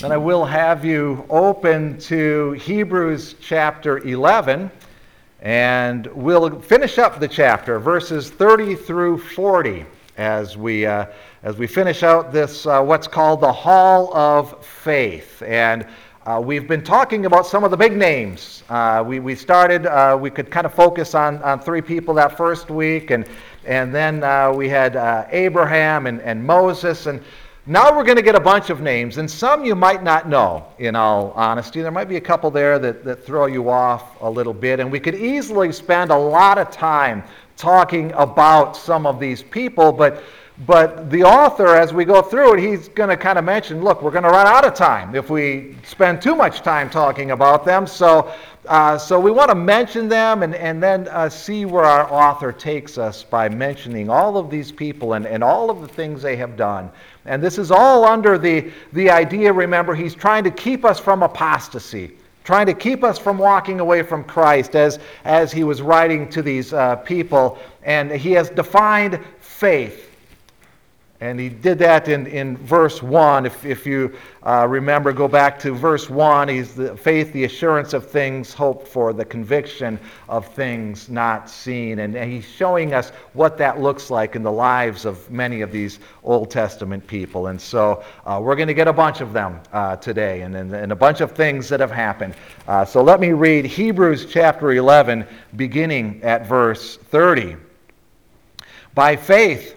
Then I will have you open to Hebrews chapter 11, and we'll finish up the chapter, verses 30 through 40, as we finish out this what's called the Hall of Faith. And we've been talking about some of the big names. We could kind of focus on three people that first week, and then we had Abraham and Moses, and now we're going to get a bunch of names, and some you might not know, in all honesty. There might be a couple there that throw you off a little bit, and we could easily spend a lot of time talking about some of these people, but the author, as we go through it, he's going to kind of mention, look, we're going to run out of time if we spend too much time talking about them, so we want to mention them and then see where our author takes us by mentioning all of these people and all of the things they have done. And this is all under the idea, remember, he's trying to keep us from apostasy, trying to keep us from walking away from Christ as he was writing to these people. And he has defined faith. And he did that in verse 1. If you remember, go back to verse 1. He's the faith, the assurance of things hoped for, the conviction of things not seen. And he's showing us what that looks like in the lives of many of these Old Testament people. And so we're going to get a bunch of them today and a bunch of things that have happened. So let me read Hebrews chapter 11, beginning at verse 30. By faith,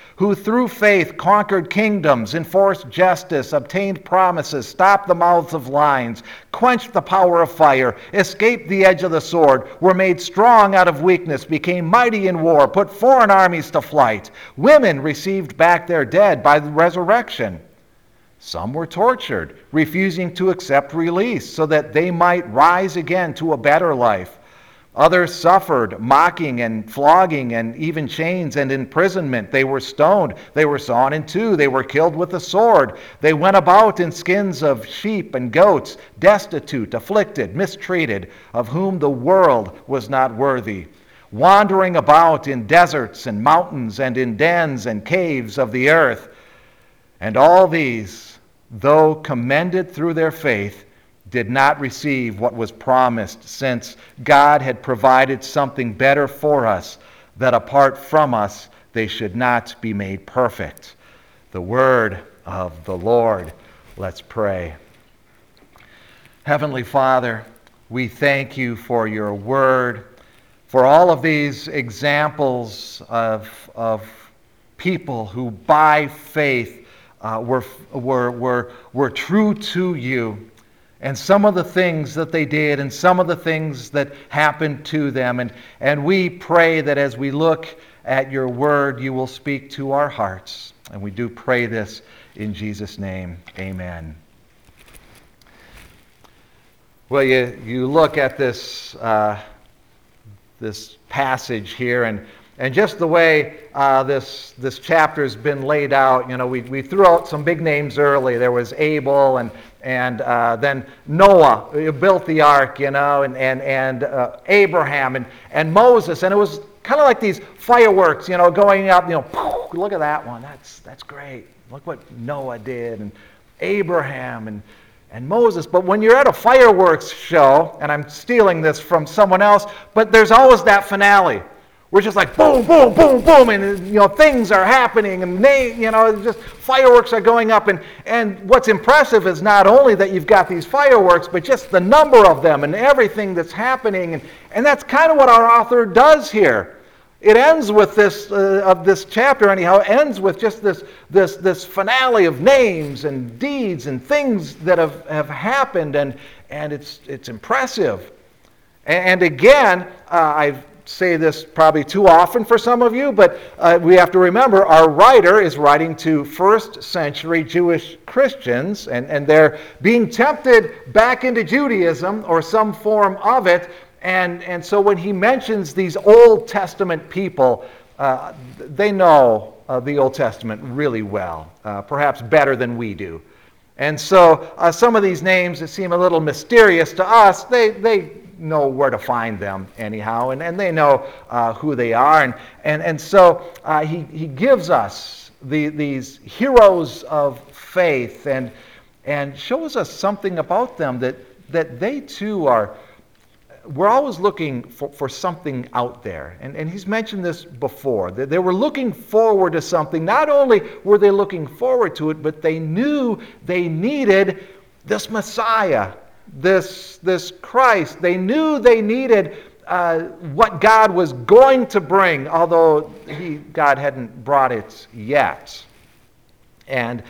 who through faith conquered kingdoms, enforced justice, obtained promises, stopped the mouths of lions, quenched the power of fire, escaped the edge of the sword, were made strong out of weakness, became mighty in war, put foreign armies to flight. Women received back their dead by the resurrection. Some were tortured, refusing to accept release so that they might rise again to a better life. Others suffered mocking and flogging and even chains and imprisonment. They were stoned. They were sawn in two. They were killed with the sword. They went about in skins of sheep and goats, destitute, afflicted, mistreated, of whom the world was not worthy, wandering about in deserts and mountains and in dens and caves of the earth. And all these, though commended through their faith, did not receive what was promised, since God had provided something better for us, that apart from us they should not be made perfect. The word of the Lord. Let's pray. Heavenly Father, we thank you for your word, for all of these examples of people who by faith were true to you, and some of the things that they did and some of the things that happened to them. And we pray that as we look at your word, you will speak to our hearts. And we do pray this in Jesus' name. Amen. Well, you look at this passage here and just the way this chapter's been laid out. You know, we threw out some big names early. There was Abel and then Noah built the ark, you know, and Abraham and Moses, and it was kind of like these fireworks, you know, going up, you know, poof, look at that one, that's great, look what Noah did, and Abraham and Moses. But when you're at a fireworks show, and I'm stealing this from someone else, but there's always that finale. We're just like boom, boom, boom, boom, and you know things are happening, and they, you know, just fireworks are going up, and what's impressive is not only that you've got these fireworks, but just the number of them and everything that's happening, and that's kind of what our author does here. It ends with this of this chapter anyhow. It ends with just this finale of names and deeds and things that have happened, and it's impressive. And again, I've say this probably too often for some of you, but we have to remember our writer is writing to first century Jewish Christians, and they're being tempted back into Judaism or some form of it, And so when he mentions these Old Testament people, they know the Old Testament really well, perhaps better than we do. And so some of these names that seem a little mysterious to us, they know where to find them anyhow, and they know who they are. And so he gives us these heroes of faith and shows us something about them that they too are. We're always looking for something out there. And he's mentioned this before. They were looking forward to something. Not only were they looking forward to it, but they knew they needed this Messiah, this Christ. They knew they needed what God was going to bring, although God hadn't brought it yet. And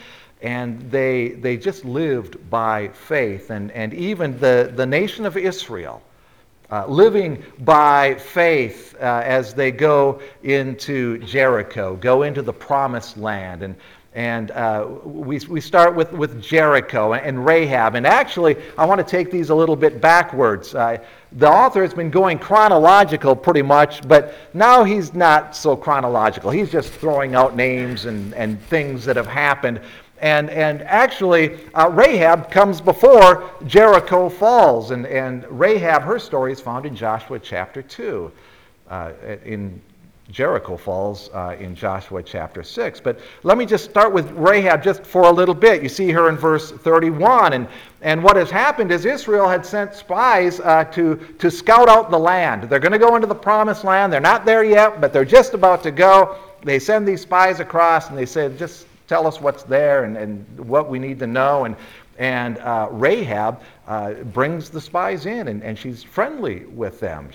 they just lived by faith. And even the nation of Israel, living by faith as they go into Jericho, go into the Promised Land, and we start with Jericho and Rahab. And actually, I want to take these a little bit backwards. The author has been going chronological pretty much, but now he's not so chronological. He's just throwing out names and things that have happened. And actually, Rahab comes before Jericho falls, and Rahab, her story is found in Joshua chapter 2, in Jericho falls in Joshua chapter 6. But let me just start with Rahab just for a little bit. You see her in verse 31, and what has happened is Israel had sent spies to scout out the land. They're going to go into the Promised Land. They're not there yet, but they're just about to go. They send these spies across, and they said, just tell us what's there and what we need to know. And Rahab brings the spies in, and she's friendly with them.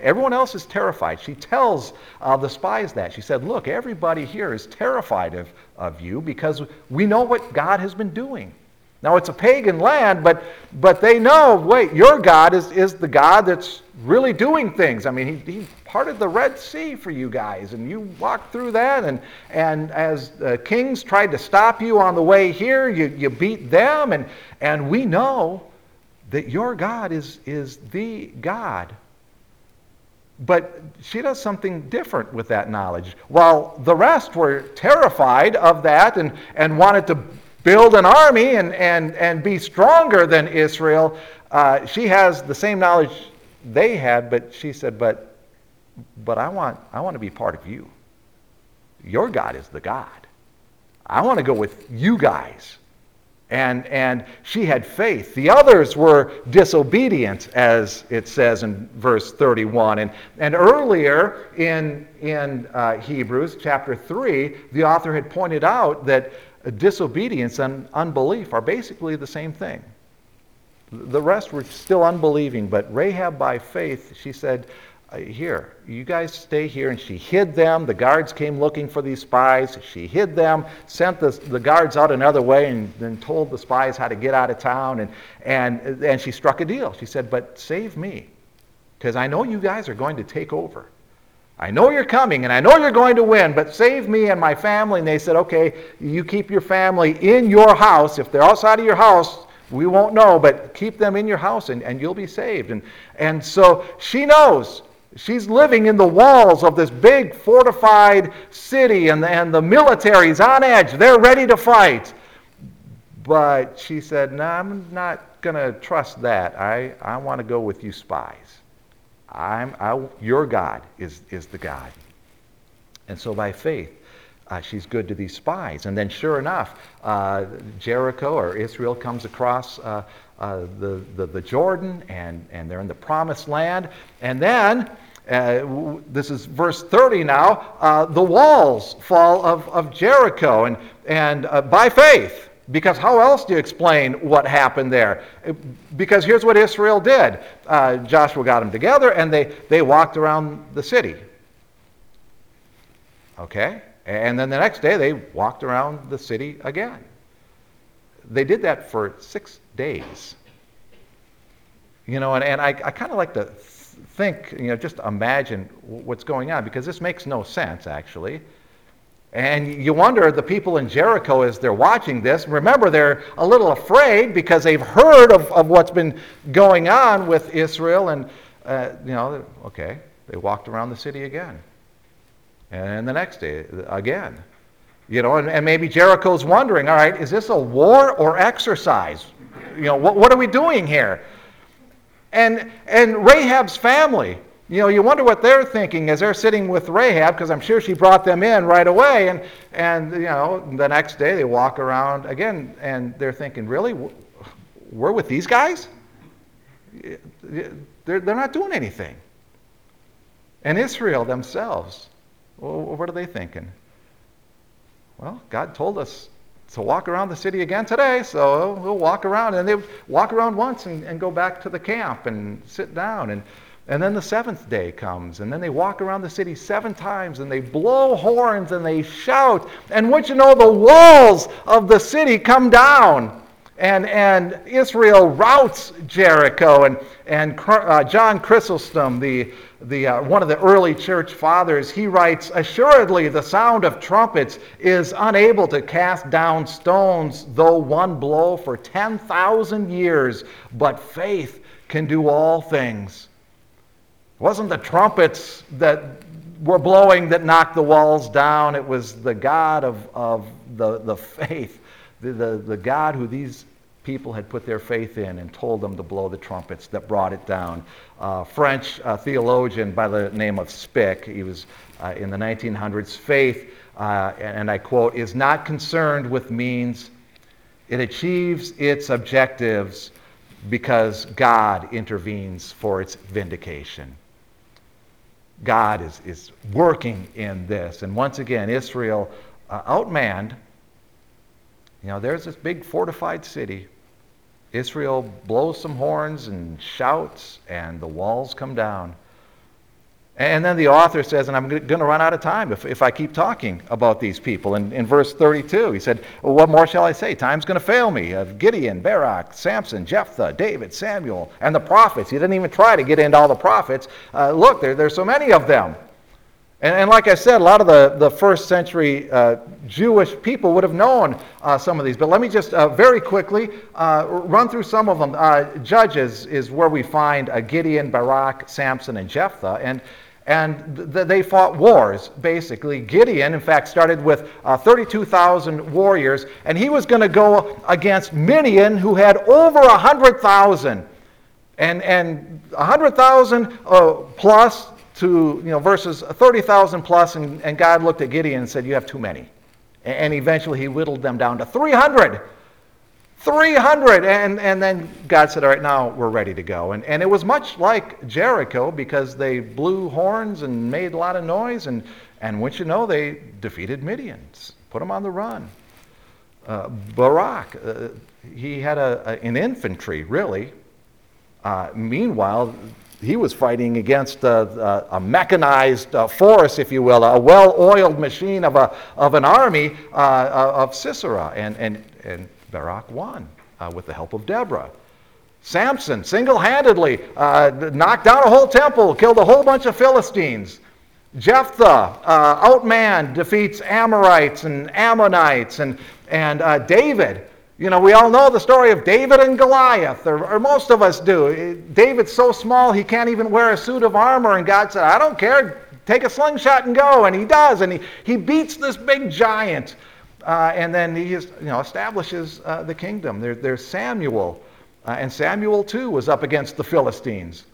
Everyone else is terrified. She tells the spies that. She said, look, everybody here is terrified of you because we know what God has been doing. Now, it's a pagan land, but they know, wait, your God is the God that's really doing things. I mean, he parted the Red Sea for you guys, and you walked through that, and as kings tried to stop you on the way here, you beat them, and we know that your God is the God. But she does something different with that knowledge. While the rest were terrified of that and wanted to build an army and be stronger than Israel. She has the same knowledge they had, but she said, but I want to be part of you. Your God is the God. I want to go with you guys. And she had faith. The others were disobedient, as it says in verse 31. And earlier in Hebrews chapter 3, the author had pointed out that disobedience and unbelief are basically the same thing. The rest were still unbelieving, but Rahab, by faith, she said, here, you guys stay here. And she hid them. The guards came looking for these spies. She hid them, sent the guards out another way, and then told the spies how to get out of town. And she struck a deal. She said, but save me, because I know you guys are going to take over. I know you're coming, and I know you're going to win, but save me and my family. And they said, okay, you keep your family in your house. If they're outside of your house, we won't know, but keep them in your house, and you'll be saved. And so she knows. She's living in the walls of this big fortified city, and the military's on edge. They're ready to fight. But she said, no, I'm not going to trust that. I want to go with you spies. Your God is the God. And so by faith, she's good to these spies. And then sure enough, Jericho or Israel comes across the Jordan, and they're in the Promised Land. And then, this is verse 30 now, the walls fall of Jericho, and by faith. Because how else do you explain what happened there? Because here's what Israel did. Joshua got them together, and they walked around the city. Okay? And then the next day, they walked around the city again. They did that for 6 days. You know, and I kind of like to think, you know, just imagine what's going on, because this makes no sense, actually. And you wonder, the people in Jericho, as they're watching this, remember they're a little afraid because they've heard of what's been going on with Israel, and Okay, they walked around the city again. And the next day, again. And maybe Jericho's wondering, all right, is this a war or exercise? What are we doing here? And Rahab's family, you wonder what they're thinking as they're sitting with Rahab, because I'm sure she brought them in right away. And the next day they walk around again, and they're thinking, really? We're with these guys? They're not doing anything. And Israel themselves, what are they thinking? Well, God told us to walk around the city again today, so we'll walk around. And they walk around once and go back to the camp and sit down. And then the seventh day comes, and then they walk around the city 7 times, and they blow horns, and they shout. And would you know, the walls of the city come down, and Israel routs Jericho. And John Chrysostom, the one of the early church fathers, he writes, "Assuredly, the sound of trumpets is unable to cast down stones, though one blow for 10,000 years, but faith can do all things." It wasn't the trumpets that were blowing that knocked the walls down. It was the God of the faith, the God who these people had put their faith in and told them to blow the trumpets, that brought it down. French theologian by the name of Spick, he was in the 1900s, faith, and I quote, "is not concerned with means. It achieves its objectives because God intervenes for its vindication." God is working in this. And once again, Israel outmanned. There's this big fortified city. Israel blows some horns and shouts, and the walls come down. And then the author says, and I'm going to run out of time if I keep talking about these people. In verse 32, he said, "What more shall I say? Time's going to fail me. Of Gideon, Barak, Samson, Jephthah, David, Samuel, and the prophets." He didn't even try to get into all the prophets. Look, there's so many of them. And like I said, a lot of the first century Jewish people would have known some of these. But let me just very quickly run through some of them. Judges is where we find Gideon, Barak, Samson, and Jephthah. And they fought wars, basically. Gideon, in fact, started with 32,000 warriors. And he was going to go against Midian, who had over 100,000. And 100,000 plus... to verses 30,000 plus, and God looked at Gideon and said, "You have too many." And eventually he whittled them down to 300. 300! And then God said, "All right, now we're ready to go." And it was much like Jericho, because they blew horns and made a lot of noise, and once they defeated Midian, put them on the run. Barak, he had an infantry, really. Meanwhile, he was fighting against a mechanized force, if you will, a well-oiled machine of an army of Sisera, and Barak won with the help of Deborah. Samson single-handedly knocked down a whole temple, killed a whole bunch of Philistines. Jephthah outmanned, defeats Amorites and Ammonites, and David. We all know the story of David and Goliath, or most of us do. David's so small he can't even wear a suit of armor, and God said, "I don't care, take a slingshot and go," and he does, and he beats this big giant, and then he establishes the kingdom. There's Samuel, and Samuel too was up against the Philistines.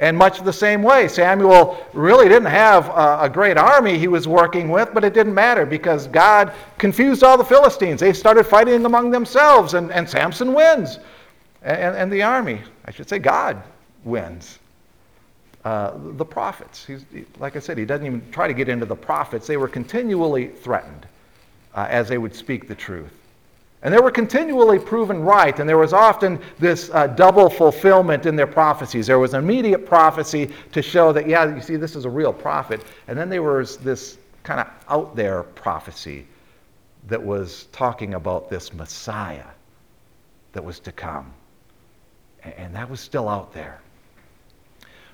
And much the same way, Samuel really didn't have a great army he was working with, but it didn't matter because God confused all the Philistines. They started fighting among themselves, and Samson wins. And the army, I should say God, wins. The prophets, like I said, he doesn't even try to get into the prophets. They were continually threatened as they would speak the truth. And they were continually proven right, and there was often this double fulfillment in their prophecies. There was an immediate prophecy to show that, yeah, you see, this is a real prophet. And then there was this kind of out-there prophecy that was talking about this Messiah that was to come. And that was still out there.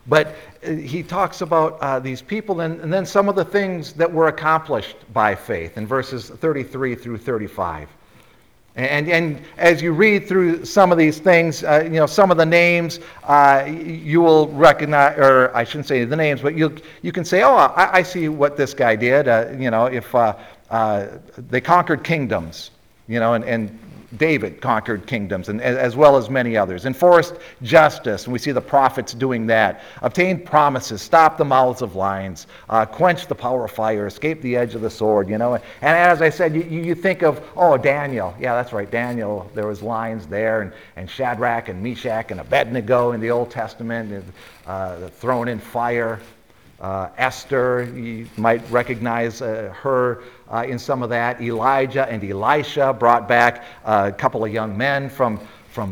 But he talks about these people and then some of the things that were accomplished by faith in verses 33 through 35. And as you read through some of these things, some of the names you will recognize, or I shouldn't say the names, but you can say, I see what this guy did. If they conquered kingdoms, and David conquered kingdoms, and as well as many others. Enforced justice, and we see the prophets doing that. Obtained promises, stopped the mouths of lions, quenched the power of fire, escaped the edge of the sword, And as I said, you think of, Daniel. Yeah, that's right, Daniel. There was lions there, and Shadrach and Meshach and Abednego in the Old Testament, and, thrown in fire. Esther, you might recognize her in some of that. Elijah and Elisha brought back a couple of young men from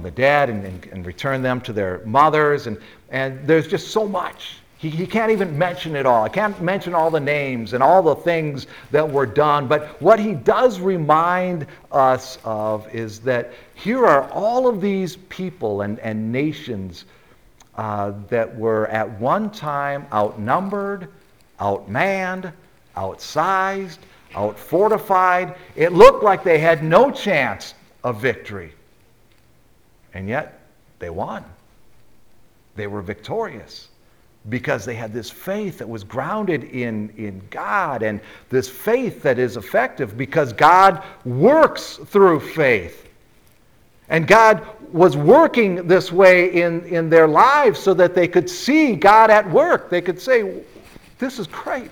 the dead and returned them to their mothers. And there's just so much. He can't even mention it all. I can't mention all the names and all the things that were done. But what he does remind us of is that here are all of these people and nations that were at one time outnumbered, outmanned, outsized, outfortified. It looked like they had no chance of victory. And yet, they won. They were victorious because they had this faith that was grounded in God, and this faith that is effective because God works through faith. And God was working this way in their lives so that they could see God at work. They could say, this is great.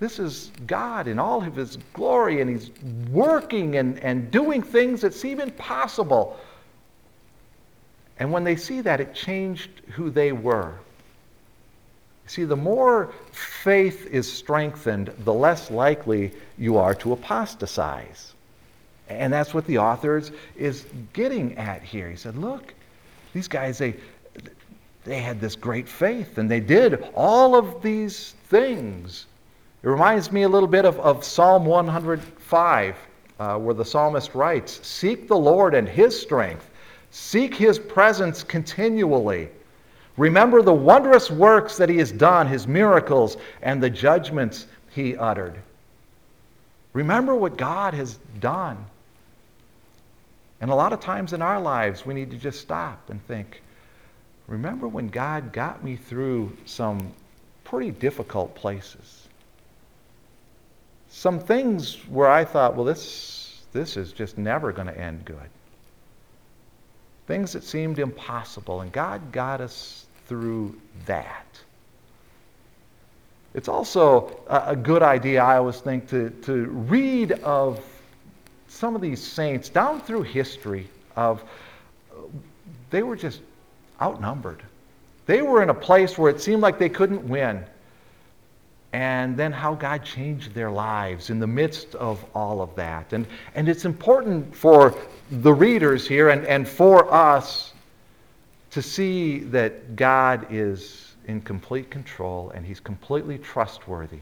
This is God in all of his glory, and he's working and doing things that seem impossible. And when they see that, it changed who they were. See, the more faith is strengthened, the less likely you are to apostatize. And that's what the author is getting at here. He said, look, these guys, they had this great faith, and they did all of these things. It reminds me a little bit of Psalm 105, where the psalmist writes, "Seek the Lord and his strength. Seek his presence continually. Remember the wondrous works that he has done, his miracles, and the judgments he uttered." Remember what God has done. And a lot of times in our lives, we need to just stop and think, remember when God got me through some pretty difficult places? Some things where I thought, well, this is just never going to end good. Things that seemed impossible, and God got us through that. It's also a good idea, I always think, to read of some of these saints down through history of they were just outnumbered. They were in a place where it seemed like they couldn't win. And then how God changed their lives in the midst of all of that. And it's important for the readers here and for us to see that God is in complete control, and he's completely trustworthy.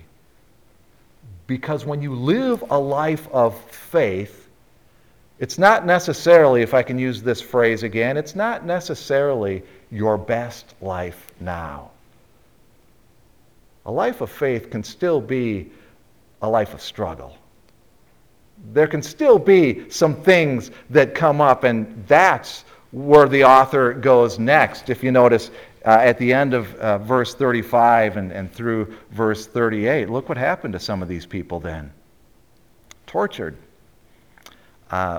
Because when you live a life of faith, it's not necessarily, if I can use this phrase again, it's not necessarily your best life now. A life of faith can still be a life of struggle. There can still be some things that come up, and that's where the author goes next. If you notice, at the end of verse 35 and through verse 38, look what happened to some of these people then. Tortured,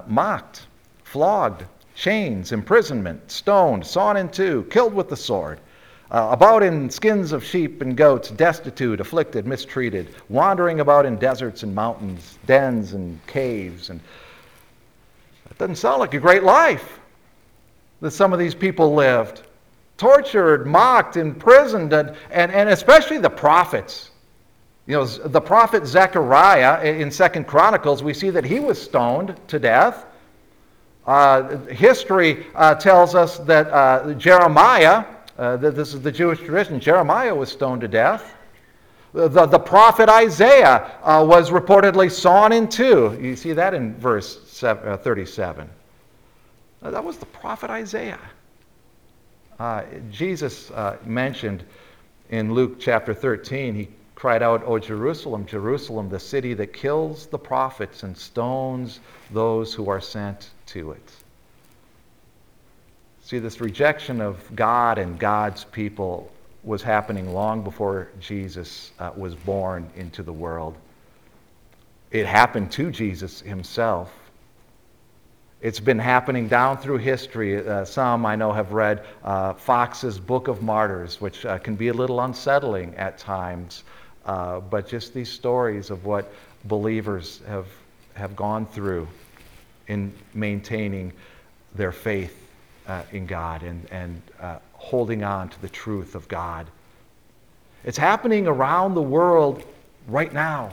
mocked, flogged, chains, imprisonment, stoned, sawn in two, killed with the sword, about in skins of sheep and goats, destitute, afflicted, mistreated, wandering about in deserts and mountains, dens and caves. And that doesn't sound like a great life that some of these people lived. Tortured, mocked, imprisoned, and especially the prophets. The prophet Zechariah in 2 Chronicles, we see that he was stoned to death. History tells us that Jeremiah, this is the Jewish tradition, Jeremiah was stoned to death. The prophet Isaiah was reportedly sawn in two. You see that in verse 37. That was the prophet Isaiah. Jesus mentioned in Luke chapter 13, he cried out, "O Jerusalem, Jerusalem, the city that kills the prophets and stones those who are sent to it." See, this rejection of God and God's people was happening long before Jesus was born into the world. It happened to Jesus himself. It's been happening down through history. Some I know have read Fox's Book of Martyrs, which can be a little unsettling at times, but just these stories of what believers have gone through in maintaining their faith in God and holding on to the truth of God. It's happening around the world right now,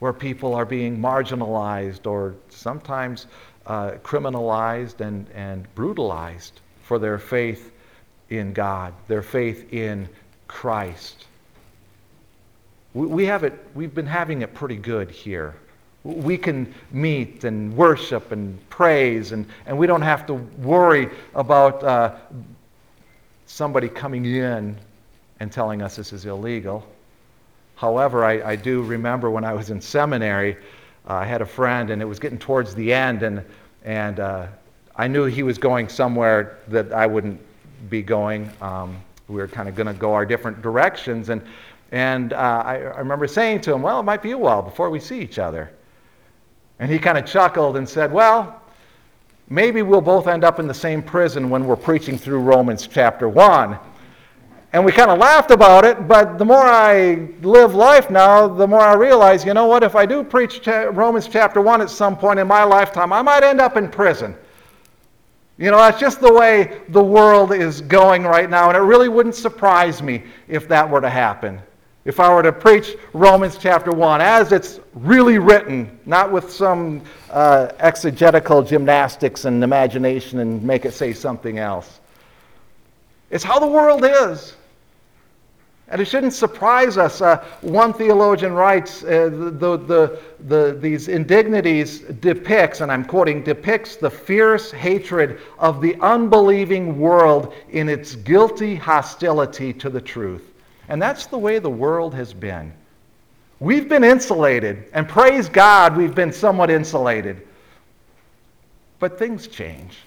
where people are being marginalized or sometimes criminalized and brutalized for their faith in God, their faith in Christ. We've been having it pretty good here. We can meet and worship and praise, and we don't have to worry about somebody coming in and telling us this is illegal. However, I do remember when I was in seminary, I had a friend, and it was getting towards the end, and I knew he was going somewhere that I wouldn't be going. We were kind of going to go our different directions, and I remember saying to him, "Well, it might be a while before we see each other." And he kind of chuckled and said, "Well, maybe we'll both end up in the same prison when we're preaching through Romans chapter 1." And we kind of laughed about it, but the more I live life now, the more I realize, you know what, if I do preach Romans chapter 1 at some point in my lifetime, I might end up in prison. You know, that's just the way the world is going right now, and it really wouldn't surprise me if that were to happen. If I were to preach Romans chapter 1 as it's really written, not with some exegetical gymnastics and imagination and make it say something else. It's how the world is. And it shouldn't surprise us. One theologian writes, these indignities depicts, and I'm quoting, depicts the fierce hatred of the unbelieving world in its guilty hostility to the truth. And that's the way the world has been. We've been insulated, and praise God, we've been somewhat insulated. But things change.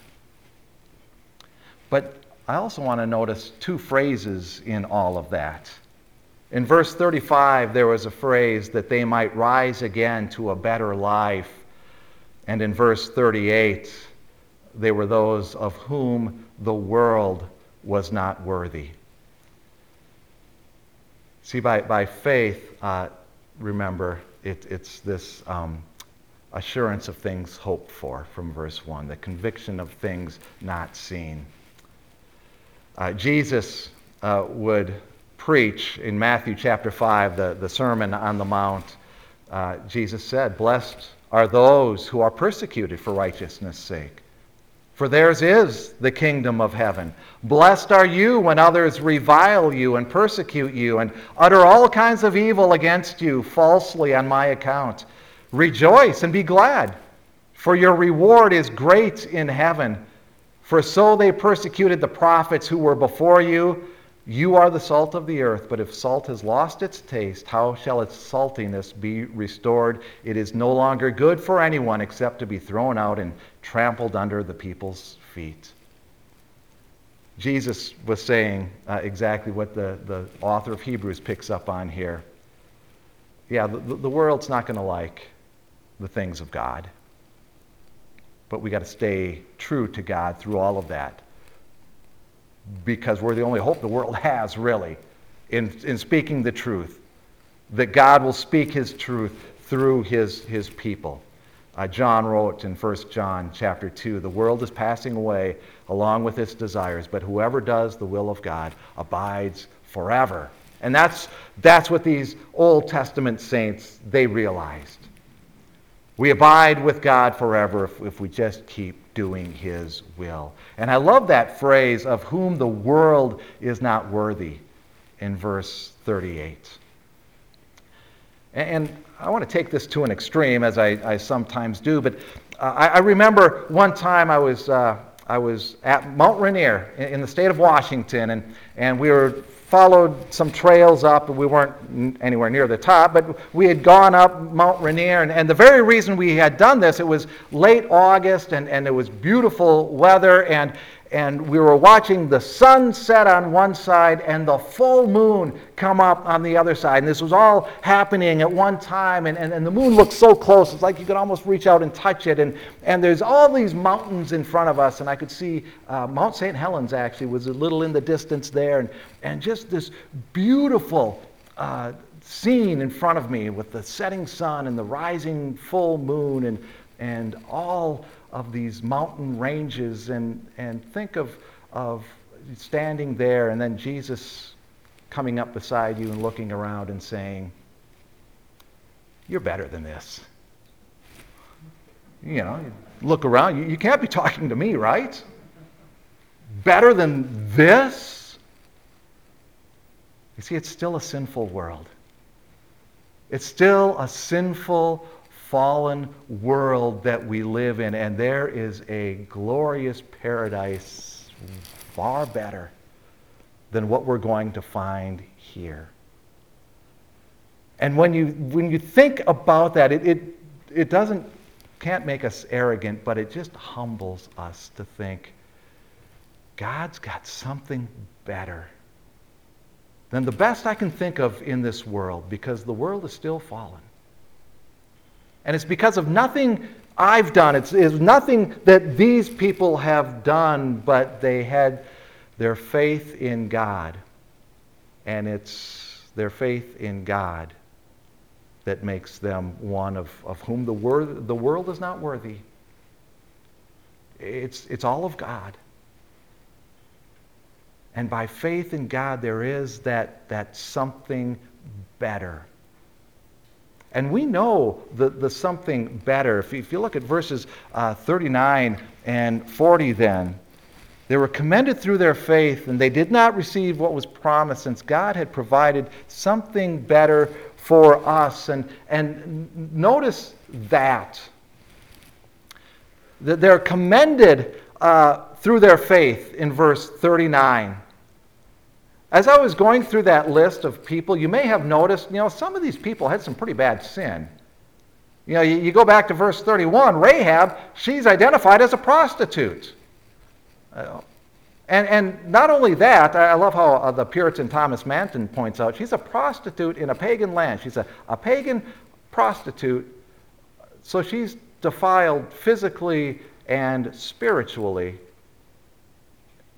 But I also want to notice two phrases in all of that. In verse 35, there was a phrase that they might rise again to a better life. And in verse 38, they were those of whom the world was not worthy. See, by faith, remember, it's this assurance of things hoped for from verse 1, the conviction of things not seen. Jesus would preach in Matthew chapter 5, the Sermon on the Mount. Jesus said, "Blessed are those who are persecuted for righteousness' sake, for theirs is the kingdom of heaven. Blessed are you when others revile you and persecute you and utter all kinds of evil against you falsely on my account. Rejoice and be glad, for your reward is great in heaven. For so they persecuted the prophets who were before you. You are the salt of the earth, but if salt has lost its taste, how shall its saltiness be restored? It is no longer good for anyone except to be thrown out and trampled under the people's feet." Jesus was saying exactly what the author of Hebrews picks up on here. Yeah, the world's not going to like the things of God. But we got to stay true to God through all of that, because we're the only hope the world has, really, in speaking the truth, that God will speak his truth through his people. John wrote in 1 John chapter 2, "The world is passing away along with its desires, but whoever does the will of God abides forever." And that's what these Old Testament saints, they realized. We abide with God forever if we just keep doing his will. And I love that phrase, "of whom the world is not worthy," in verse 38. And I want to take this to an extreme, as I sometimes do, but I remember one time I was I was at Mount Rainier in the state of Washington, and we were followed some trails up, and we weren't anywhere near the top, but we had gone up Mount Rainier, and the very reason we had done this, it was late August, and it was beautiful weather, and we were watching the sun set on one side and the full moon come up on the other side, and this was all happening at one time, and the moon looked so close, it's like you could almost reach out and touch it, and there's all these mountains in front of us, and I could see Mount St. Helens actually was a little in the distance there, and just this beautiful scene in front of me with the setting sun and the rising full moon and all of these mountain ranges, and think of standing there and then Jesus coming up beside you and looking around and saying, "You're better than this." You know, you look around, you can't be talking to me, right? Better than this? You see, it's still a sinful world. It's still a sinful, fallen world that we live in, and there is a glorious paradise far better than what we're going to find here. And when you think about that, it can't make us arrogant, but it just humbles us to think God's got something better than the best I can think of in this world, because the world is still fallen. And it's because of nothing I've done. It's nothing that these people have done, but they had their faith in God. And it's their faith in God that makes them one of whom the world is not worthy. It's all of God. And by faith in God, there is that something better. And we know the something better. If you look at verses 39 and 40 then, they were commended through their faith, and they did not receive what was promised, since God had provided something better for us. And notice that they're commended through their faith in verse 39. As I was going through that list of people, you may have noticed, some of these people had some pretty bad sin. You go back to verse 31, Rahab, she's identified as a prostitute. And not only that, I love how the Puritan Thomas Manton points out, she's a prostitute in a pagan land. She's a pagan prostitute, so she's defiled physically and spiritually,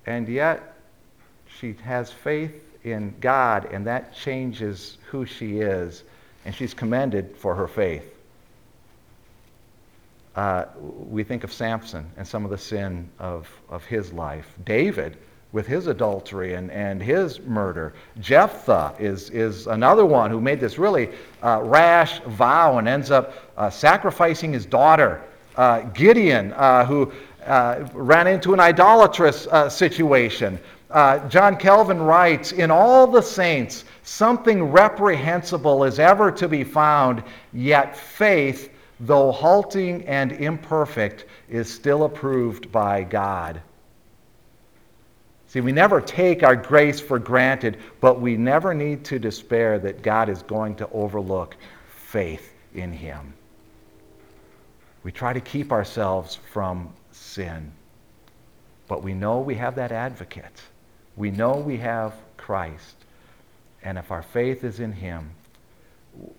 and yet she has faith in God, and that changes who she is, and she's commended for her faith. We think of Samson and some of the sin of his life. David with his adultery and his murder. Jephthah is another one who made this really rash vow and ends up sacrificing his daughter. Gideon, who ran into an idolatrous situation. John Calvin writes, "In all the saints, something reprehensible is ever to be found, yet faith, though halting and imperfect, is still approved by God." See, we never take our grace for granted, but we never need to despair that God is going to overlook faith in Him. We try to keep ourselves from sin, but we know we have that advocate. We know we have Christ, and if our faith is in Him,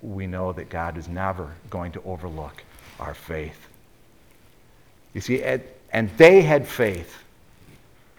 we know that God is never going to overlook our faith. You see, and they had faith.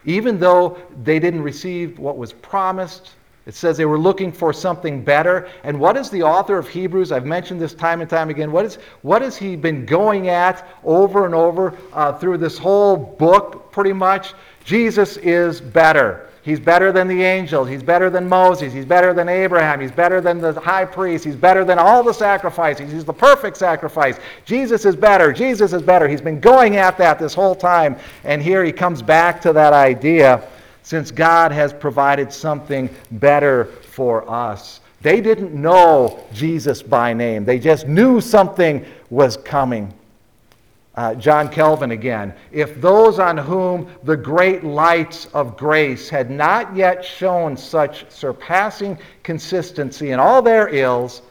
Even though they didn't receive what was promised, it says they were looking for something better. And what is the author of Hebrews? I've mentioned this time and time again. What has he been going at over and over through this whole book, pretty much? Jesus is better. He's better than the angels. He's better than Moses. He's better than Abraham. He's better than the high priest. He's better than all the sacrifices. He's the perfect sacrifice. Jesus is better. Jesus is better. He's been going at that this whole time. And here he comes back to that idea, since God has provided something better for us. They didn't know Jesus by name. They just knew something was coming. John Calvin again, if those on whom the great lights of grace had not yet shown such surpassing consistency in all their ills,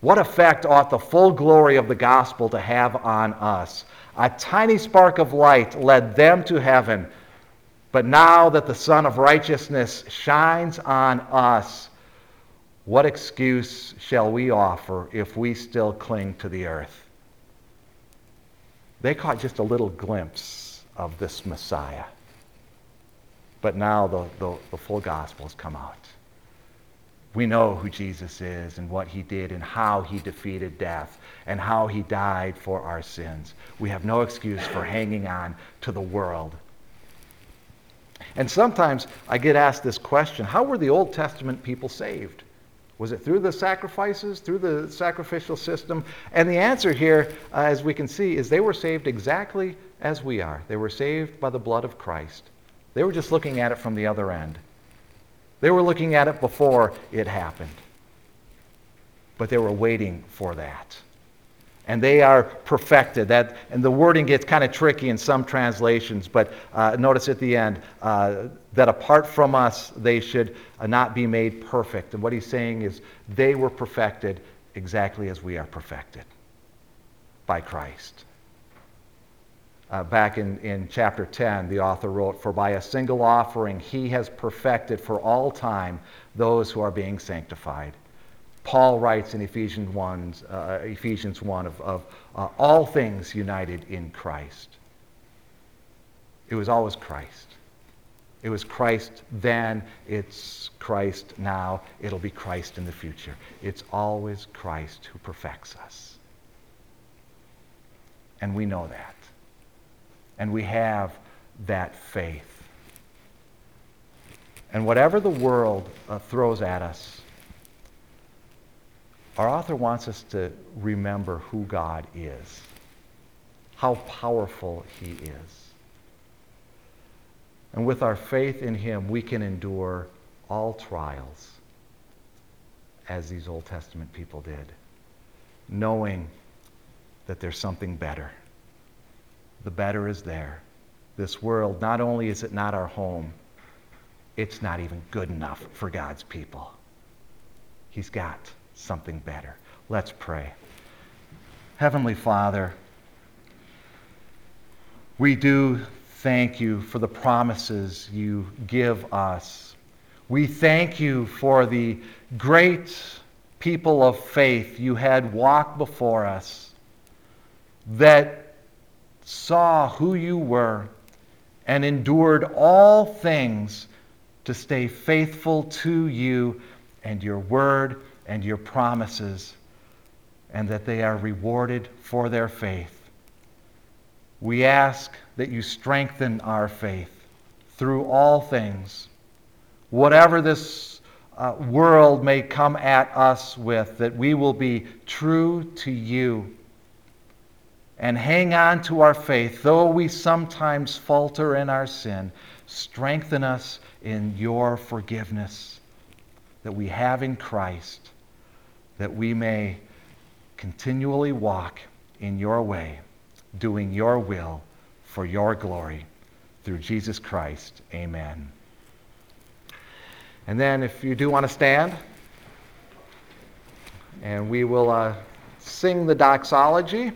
what effect ought the full glory of the gospel to have on us? A tiny spark of light led them to heaven, but now that the Sun of Righteousness shines on us, what excuse shall we offer if we still cling to the earth? They caught just a little glimpse of this Messiah. But now the full gospel has come out. We know who Jesus is and what he did and how he defeated death and how he died for our sins. We have no excuse for hanging on to the world. And sometimes I get asked this question, how were the Old Testament people saved? Was it through the sacrifices, through the sacrificial system? And the answer here, as we can see, is they were saved exactly as we are. They were saved by the blood of Christ. They were just looking at it from the other end. They were looking at it before it happened. But they were waiting for that. And they are perfected. That, and the wording gets kind of tricky in some translations, but notice at the end that apart from us, they should not be made perfect. And what he's saying is they were perfected exactly as we are perfected by Christ. Back in chapter 10, the author wrote, "For by a single offering, he has perfected for all time those who are being sanctified." Paul writes in Ephesians 1 of all things united in Christ. It was always Christ. It was Christ then, it's Christ now, it'll be Christ in the future. It's always Christ who perfects us. And we know that. And we have that faith. And whatever the world throws at us, our author wants us to remember who God is, how powerful he is. And with our faith in him, we can endure all trials, as these Old Testament people did, knowing that there's something better. The better is there. This world, not only is it not our home, it's not even good enough for God's people. He's got something better. Let's pray. Heavenly Father, we do thank you for the promises you give us. We thank you for the great people of faith you had walked before us that saw who you were and endured all things to stay faithful to you and your word and your promises, and that they are rewarded for their faith. We ask that you strengthen our faith through all things. Whatever this world may come at us with, that we will be true to you and hang on to our faith, though we sometimes falter in our sin. Strengthen us in your forgiveness that we have in Christ, that we may continually walk in your way, doing your will for your glory. Through Jesus Christ, amen. And then if you do want to stand, and we will sing the doxology.